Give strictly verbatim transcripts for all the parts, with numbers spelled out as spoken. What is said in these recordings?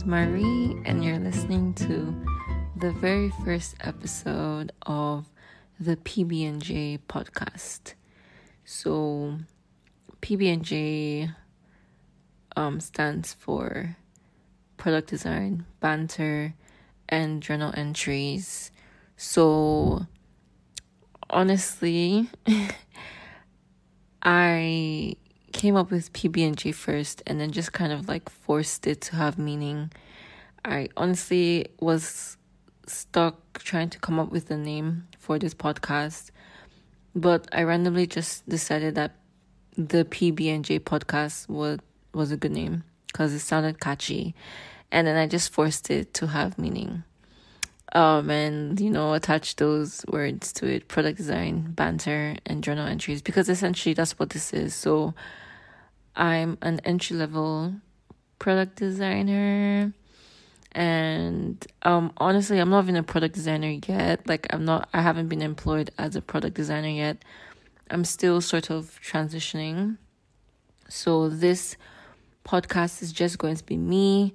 is Marie, and you're listening to the very first episode of the P B and J podcast. So, P B and J um, stands for Product Design, Banter, and Journal Entries. So, honestly, I came up with P B and J first and then just kind of like forced it to have meaning. I honestly was stuck trying to come up with a name for this podcast, but I randomly just decided that the P B and J podcast was, was a good name because it sounded catchy, and then I just forced it to have meaning. Um, and, you know, attach those words to it: product design, banter, and journal entries, because essentially that's what this is. So I'm an entry-level product designer, and um, honestly, I'm not even a product designer yet. Like, I'm not, I haven't been employed as a product designer yet. I'm still sort of transitioning. So this podcast is just going to be me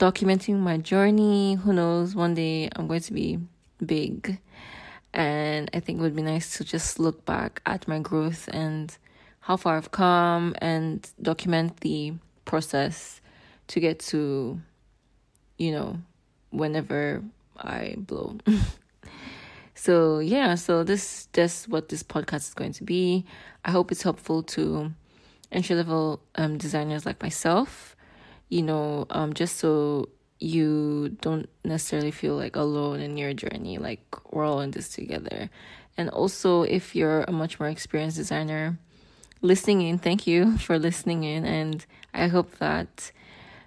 documenting my journey. Who knows, one day I'm going to be big, and I think it would be nice to just look back at my growth and how far I've come and document the process to get to, you know, whenever I blow. So yeah, so this that's what this podcast is going to be. I hope it's helpful to entry-level um, designers like myself. You know, um, just so you don't necessarily feel like alone in your journey. Like, we're all in this together. And also, if you're a much more experienced designer listening in, thank you for listening in. And I hope that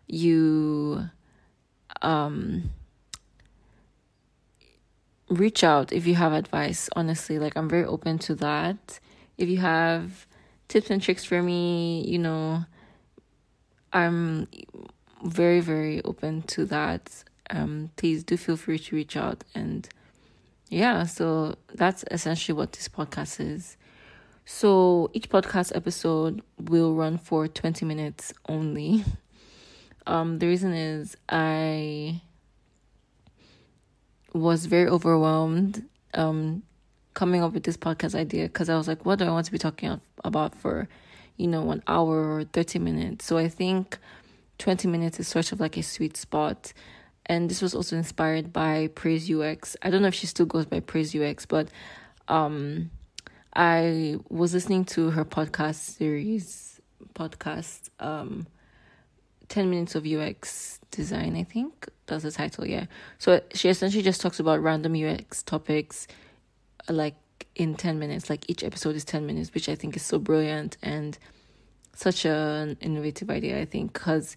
you um, reach out if you have advice. Honestly, like, I'm very open to that. If you have tips and tricks for me, you know, I'm very, very open to that. Um, please do feel free to reach out. And yeah, so that's essentially what this podcast is. So each podcast episode will run for twenty minutes only. Um, the reason is I was very overwhelmed um, coming up with this podcast idea, because I was like, what do I want to be talking about for, you know, an hour or thirty minutes. So I think twenty minutes is sort of like a sweet spot. And this was also inspired by Praise U X. I don't know if she still goes by Praise U X, but um, I was listening to her podcast series, podcast, um, ten minutes of U X Design, I think. That's the title, yeah. So she essentially just talks about random U X topics, like, in ten minutes. Like, each episode is ten minutes, which I think is so brilliant and such an innovative idea, I think, because,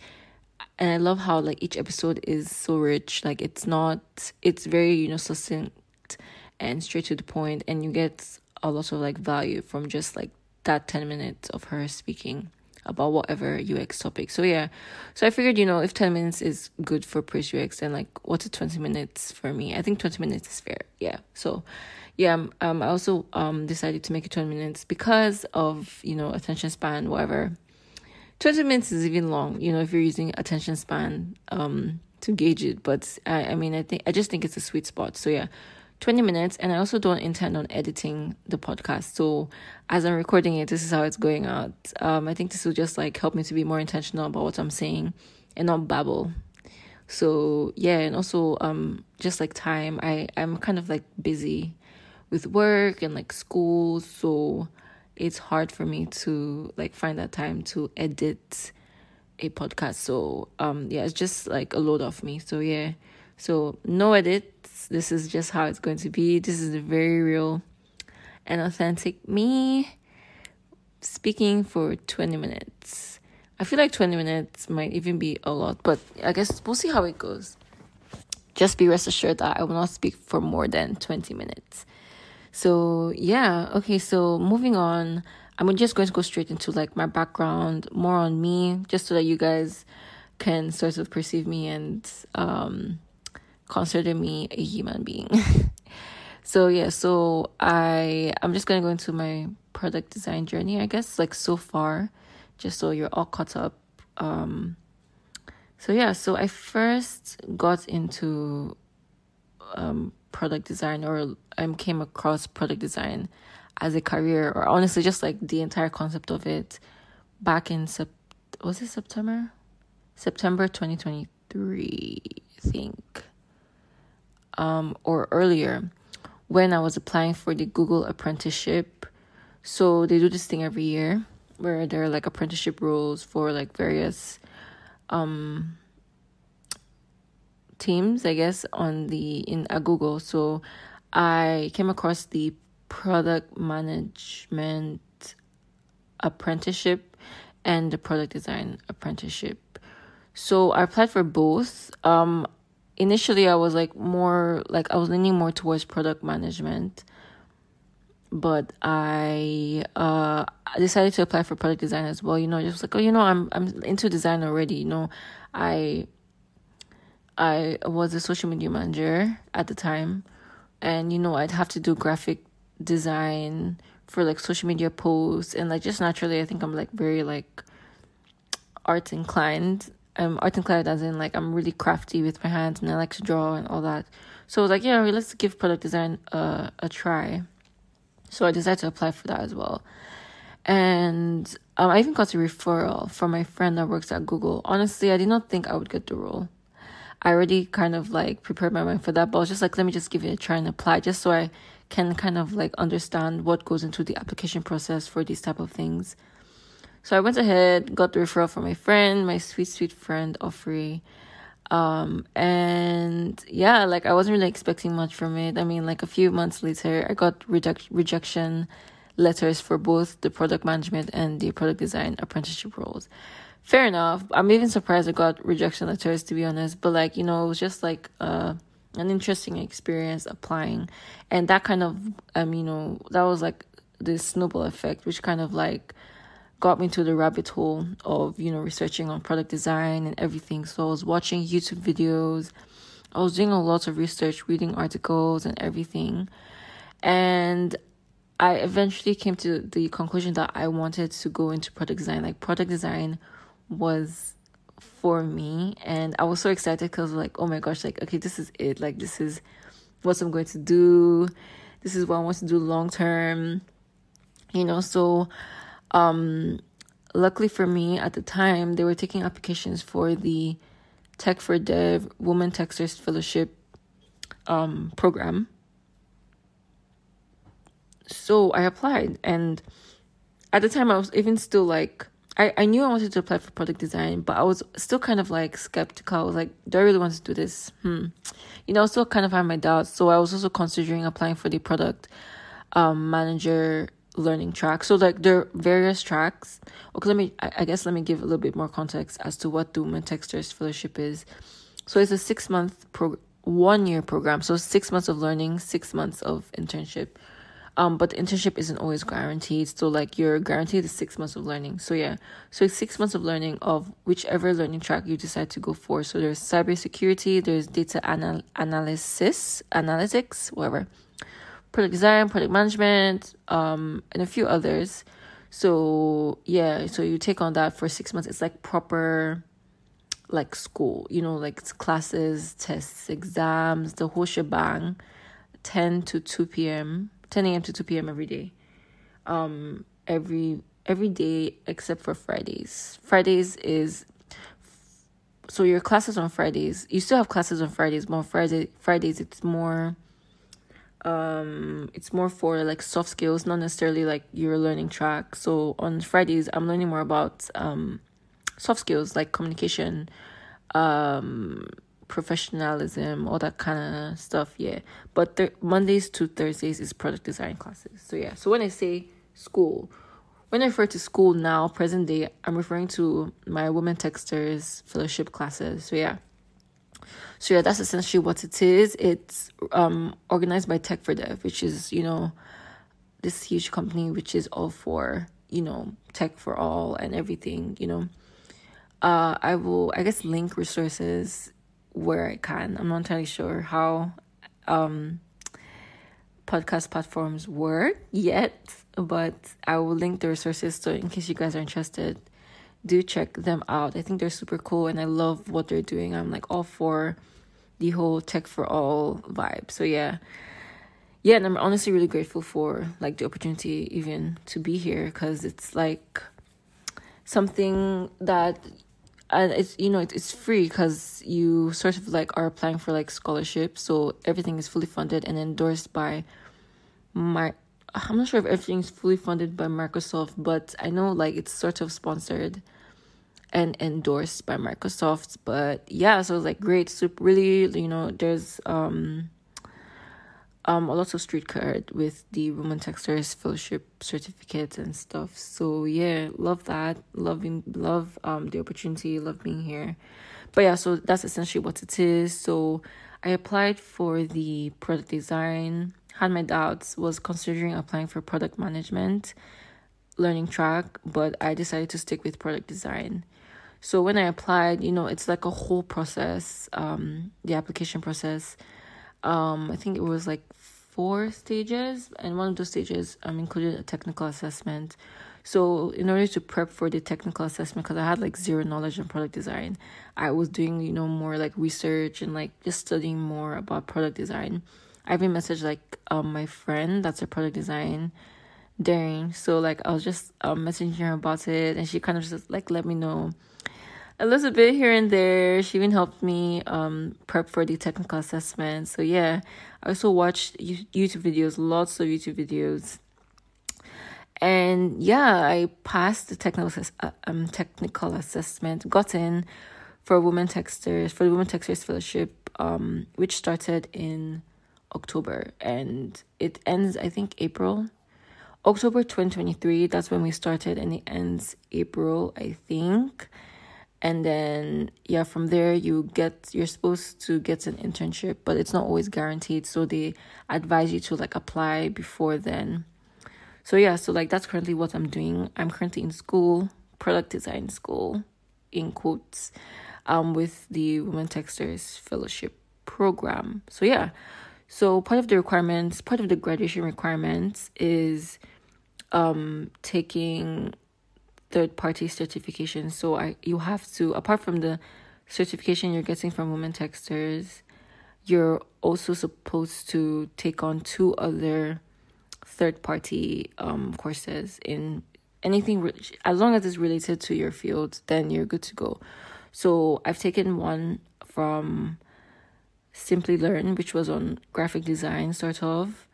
and I love how, like, each episode is so rich. Like, it's not, it's very, you know, succinct and straight to the point, and you get a lot of, like, value from just, like, that ten minutes of her speaking about whatever U X topic. So yeah, so I figured, you know, if ten minutes is good for Praise U X, then, like, what's a twenty minutes for me? I think twenty minutes is fair. Yeah. So yeah, um, I also um decided to make it twenty minutes because of, you know, attention span, whatever. twenty minutes is even long, you know, if you're using attention span um to gauge it. But I, I mean, I think I just think it's a sweet spot. So yeah, twenty minutes. And I also don't intend on editing the podcast. So as I'm recording it, this is how it's going out. Um, I think this will just, like, help me to be more intentional about what I'm saying and not babble. So yeah, and also um, just like time, I, I'm kind of, like, busy with work and, like, school. So it's hard for me to, like, find that time to edit a podcast. So um, yeah, it's just, like, a load off me. So yeah. So no edits, this is just how it's going to be. This is the very real and authentic me speaking for twenty minutes. I feel like twenty minutes might even be a lot, but I guess we'll see how it goes. Just be rest assured that I will not speak for more than twenty minutes. So yeah, okay, so moving on, I'm just going to go straight into, like, my background, more on me, just so that you guys can sort of perceive me and um consider me a human being. So yeah, so I I'm just gonna go into my product design journey, I guess, like, so far, just so you're all caught up. Um So yeah, so I first got into um, product design, or I um, came across product design as a career, or honestly just like the entire concept of it, back in sep- was it September? September twenty twenty-three, I think, um, or earlier, when I was applying for the Google apprenticeship. So they do this thing every year where there are like apprenticeship roles for like various um teams, I guess, on the in at Google. So I came across the product management apprenticeship and the product design apprenticeship. So I applied for both. Um initially I was like more like I was leaning more towards product management, but I uh decided to apply for product design as well. You know, just like, oh, you know, I'm I'm into design already. You know, I I was a social media manager at the time, and you know, I'd have to do graphic design for like social media posts, and like just naturally, I think I'm like very like art inclined. Um, art inclined as in like I'm really crafty with my hands, and I like to draw and all that. So I was like, yeah, let's give product design a a try. So I decided to apply for that as well. And um, I even got a referral from my friend that works at Google. Honestly, I did not think I would get the role. I already kind of like prepared my mind for that, but I was just like, let me just give it a try and apply, just so I can kind of like understand what goes into the application process for these type of things. So I went ahead, got the referral from my friend, my sweet, sweet friend, Offrey. Um, and yeah, like I wasn't really expecting much from it. I mean, like a few months later, I got reject- rejection letters for both the product management and the product design apprenticeship roles. Fair enough. I'm even surprised I got rejection letters, to be honest. But like, you know, it was just like uh, an interesting experience applying. And that kind of, um, you know, that was like the snowball effect, which kind of like got me to the rabbit hole of, you know, researching on product design and everything. So I was watching YouTube videos. I was doing a lot of research, reading articles and everything. And I eventually came to the conclusion that I wanted to go into product design. Like, product design was for me. And I was so excited because, like, oh my gosh, like, okay, this is it. Like, this is what I'm going to do. This is what I want to do long term. You know, so Um, luckily for me, at the time, they were taking applications for the Tech four Dev Women Techsters Fellowship um, program. So I applied, and at the time, I was even still like, I, I knew I wanted to apply for product design, but I was still kind of like skeptical. I was like, do I really want to do this? Hmm. You know, I still kind of had my doubts. So I was also considering applying for the product um, manager learning track. So like there are various tracks. Okay, let me I guess let me give a little bit more context as to what the Women Techsters Fellowship is. So it's a six month pro one year program. So six months of learning, six months of internship. Um, but the internship isn't always guaranteed. So like you're guaranteed the six months of learning. So yeah, so it's six months of learning of whichever learning track you decide to go for. So there's cybersecurity, there's data anal- analysis, analytics, whatever. Product design, product management, um, and a few others. So yeah, so you take on that for six months. It's like proper, like school, you know, like it's classes, tests, exams, the whole shebang, ten to two p.m., ten a.m. to two p.m. every day, um, every every day except for Fridays. Fridays is so your classes on Fridays. You still have classes on Fridays, but on Friday Fridays it's more. um it's more for like soft skills, not necessarily like your learning track. So on Fridays I'm learning more about um soft skills like communication, um professionalism, all that kind of stuff. Yeah, but th- Mondays to Thursdays is product design classes. So yeah, so when I say school, when I refer to school now, present day, I'm referring to my Women Techsters Fellowship classes. So yeah. So yeah, that's essentially what it is. It's um organized by Tech four Dev, which is, you know, this huge company which is all for, you know, tech for all and everything, you know. Uh I will I guess link resources where I can. I'm not entirely sure how um podcast platforms work yet, but I will link the resources so in case you guys are interested, do check them out. I think they're super cool and I love what they're doing. I'm like all for the whole tech for all vibe. So yeah. Yeah, and I'm honestly really grateful for like the opportunity even to be here, because it's like something that, and it's, you know, it's free because you sort of like are applying for like scholarships, so everything is fully funded and endorsed by my, I'm not sure if everything's fully funded by Microsoft, but I know like it's sort of sponsored and endorsed by Microsoft. But yeah, so it's like great. So really, you know, there's um um a lot of street card with the Women Techsters Fellowship certificate and stuff. So yeah, love that. Loving love um the opportunity, love being here. But yeah, so that's essentially what it is. So I applied for the product design, had my doubts, was considering applying for product management learning track, but I decided to stick with product design. So when I applied, you know, it's like a whole process, um, the application process. Um, I think it was like four stages, and one of those stages um, included a technical assessment. So in order to prep for the technical assessment, because I had like zero knowledge on product design, I was doing, you know, more like research and like just studying more about product design. I even messaged like um my friend that's a product design, Darren. So like I was just um, messaging her about it, and she kind of just like let me know a little bit here and there. She even helped me um prep for the technical assessment. So yeah, I also watched YouTube videos, lots of YouTube videos, and yeah, I passed the technical um technical assessment, got in for Women Techsters for the Women Techsters Fellowship, um which started in October and it ends I think April October twenty twenty-three. That's when we started, and it ends April I think. And then yeah, from there you get you're supposed to get an internship, but it's not always guaranteed, so they advise you to like apply before then. So yeah, so like that's currently what I'm doing. I'm currently in school, product design school in quotes, um with the Women Techsters Fellowship program. So yeah. So part of the requirements, part of the graduation requirements is um, taking third-party certifications. So I, you have to, apart from the certification you're getting from Women Techsters, you're also supposed to take on two other third-party um, courses in anything. As long as it's related to your field, then you're good to go. So I've taken one from Simplilearn, which was on graphic design sort of,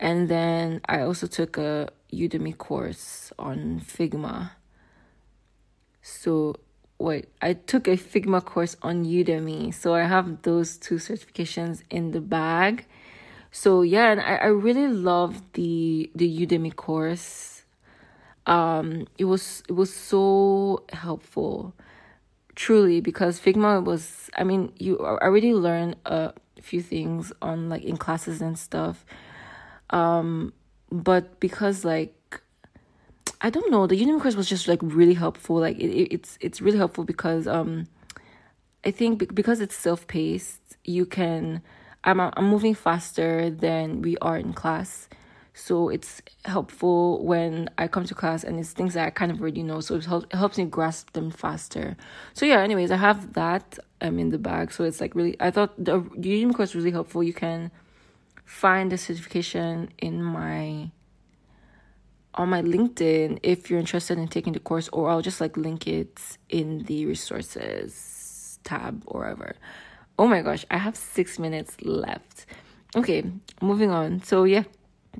and then I also took a Udemy course on Figma. So wait, I took a Figma course on Udemy, so I have those two certifications in the bag. So yeah, and I, I really love the the Udemy course. Um it was it was so helpful. Truly, because Figma was, I mean, you already learn a few things on like in classes and stuff, um, but because like I don't know, the Udemy course was just like really helpful. Like it, it, it's it's really helpful because um, I think because it's self paced, you can. I'm I'm moving faster than we are in class, so it's helpful when I come to class and it's things that I kind of already know, so it, help, it helps me grasp them faster. So yeah, anyways, I have that um, in the bag. So it's like really, I thought the Udemy course was really helpful. You can find the certification in my, on my LinkedIn if you're interested in taking the course, or I'll just like link it in the resources tab or whatever. Oh my gosh, I have six minutes left. Okay, moving on. So yeah.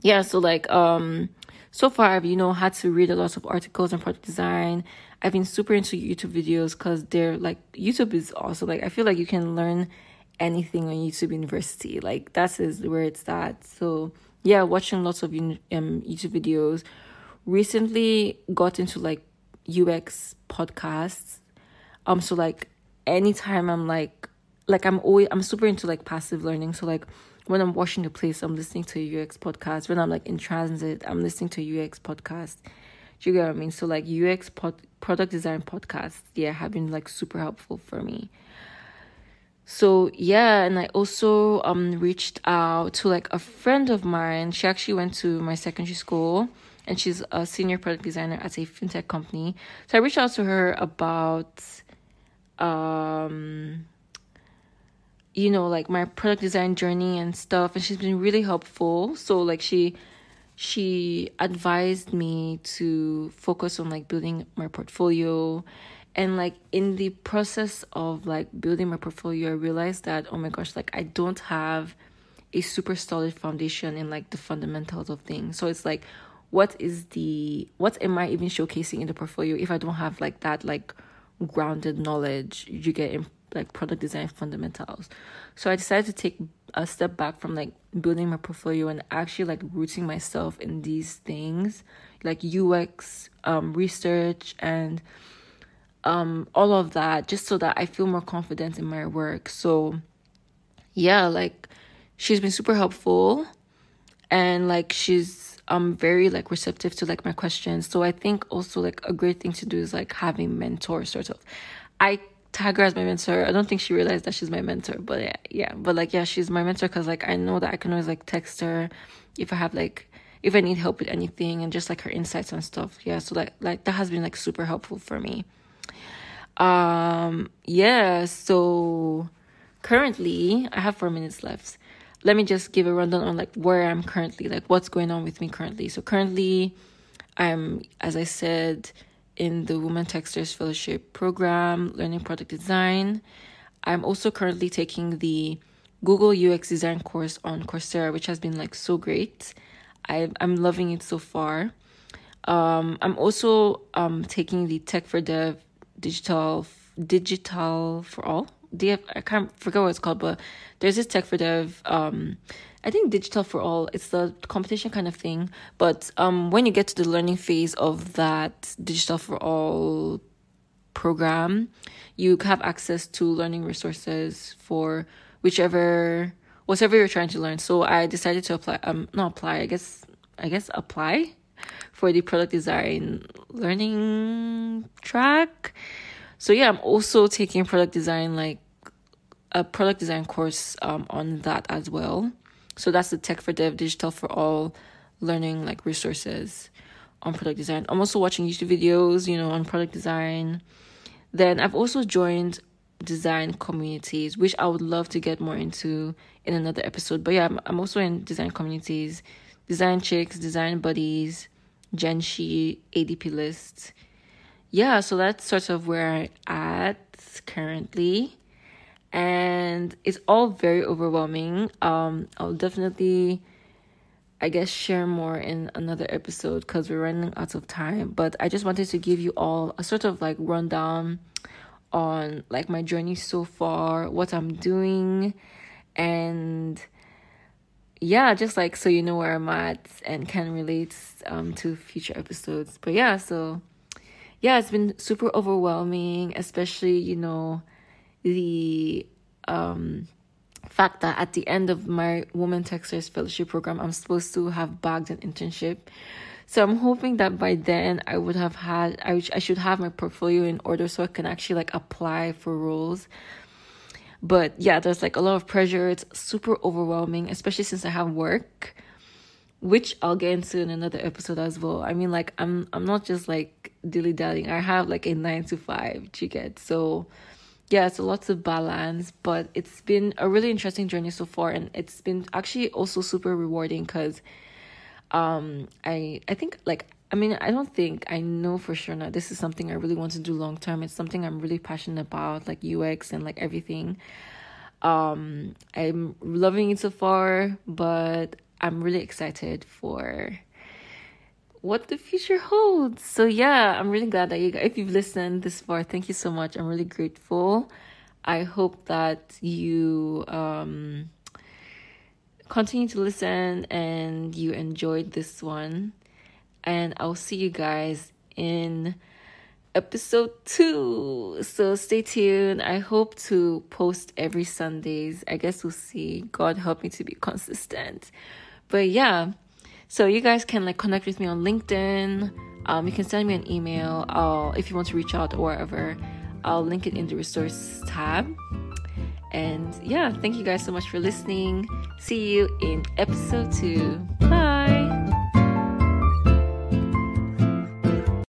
Yeah, so like um so far I've, you know, had to read a lot of articles on product design. I've been super into YouTube videos because they're like, YouTube is awesome. Like I feel like you can learn anything on YouTube University. Like that's is where it's at. So yeah, watching lots of um YouTube videos. Recently got into like U X podcasts. Um so like anytime I'm like like I'm always I'm super into like passive learning. So like when I'm washing the place, I'm listening to a U X podcast. When I'm like in transit, I'm listening to a U X podcast. Do you get what I mean? So like U X pod, product design podcasts, yeah, have been like super helpful for me. So yeah, and I also um reached out to like a friend of mine. She actually went to my secondary school and she's a senior product designer at a fintech company. So I reached out to her about, um, you know, like my product design journey and stuff, and she's been really helpful. So like she, she advised me to focus on like building my portfolio. And like in the process of like building my portfolio, I realized that, oh my gosh, like I don't have a super solid foundation in like the fundamentals of things. So it's like, what is the, what am I even showcasing in the portfolio if I don't have like that like grounded knowledge you get in like product design fundamentals? So I decided to take a step back from like building my portfolio and actually like rooting myself in these things like U X um, research and um all of that, just so that I feel more confident in my work. So yeah, like she's been super helpful, and like she's um very like receptive to like my questions. So I think also like a great thing to do is like having mentors, sort of. I tag her as my mentor. I don't think she realized that she's my mentor, but yeah, yeah. But like yeah, she's my mentor because like I know that I can always like text her if I have like if I need help with anything, and just like her insights and stuff. Yeah, so like like that has been like super helpful for me. Um yeah, so currently I have four minutes left. Let me just give a rundown on like where I'm currently, like what's going on with me currently. So currently I'm, as I said, in the Women Techsters Fellowship program, learning product design. I'm also currently taking the Google U X design course on Coursera, which has been like so great. I I'm loving it so far. Um I'm also um taking the Tech four Dev digital digital for all D F, I can't forget what it's called, but there's this Tech four Dev um I think digital for all, it's the competition kind of thing, but um when you get to the learning phase of that digital for all program, you have access to learning resources for whichever whatever you're trying to learn. So I decided to apply um not apply I guess I guess apply for the product design learning track. So yeah, I'm also taking product design, like a product design course um on that as well. So that's the Tech four Dev digital for all learning like resources on product design. I'm also watching YouTube videos, you know, on product design. Then I've also joined design communities, which I would love to get more into in another episode. But yeah, I'm, I'm also in design communities, Design Chicks, Design Buddies, Genshi, A D P Lists. Yeah, so that's sort of where I'm at currently. And it's all very overwhelming. Um, I'll definitely, I guess, share more in another episode because we're running out of time. But I just wanted to give you all a sort of like rundown on like my journey so far, what I'm doing, and yeah, just like so you know where I'm at and can relate um to future episodes. But yeah, so yeah, it's been super overwhelming, especially, you know, the um fact that at the end of my Women Techsters Fellowship program, I'm supposed to have bagged an internship. So I'm hoping that by then I would have had, I, I should have my portfolio in order so I can actually like apply for roles. But yeah, there's like a lot of pressure. It's super overwhelming, especially since I have work, which I'll get into in another episode as well. I mean, like I'm I'm not just like dilly-dallying. I have like a nine to five, you get. So yeah, it's a lot to balance, but it's been a really interesting journey so far, and it's been actually also super rewarding because um I I think like I mean, I don't think, I know for sure now this is something I really want to do long term. It's something I'm really passionate about, like U X and like everything. Um, I'm loving it so far, but I'm really excited for what the future holds. So yeah, I'm really glad that you guys, if you've listened this far, thank you so much. I'm really grateful. I hope that you um, continue to listen and you enjoyed this one. And I'll see you guys in episode two. So stay tuned. I hope to post every Sundays. I guess we'll see. God help me to be consistent. But yeah, so you guys can like connect with me on LinkedIn. Um, you can send me an email uh, if you want to reach out or wherever. I'll link it in the resource tab. And yeah, thank you guys so much for listening. See you in episode two.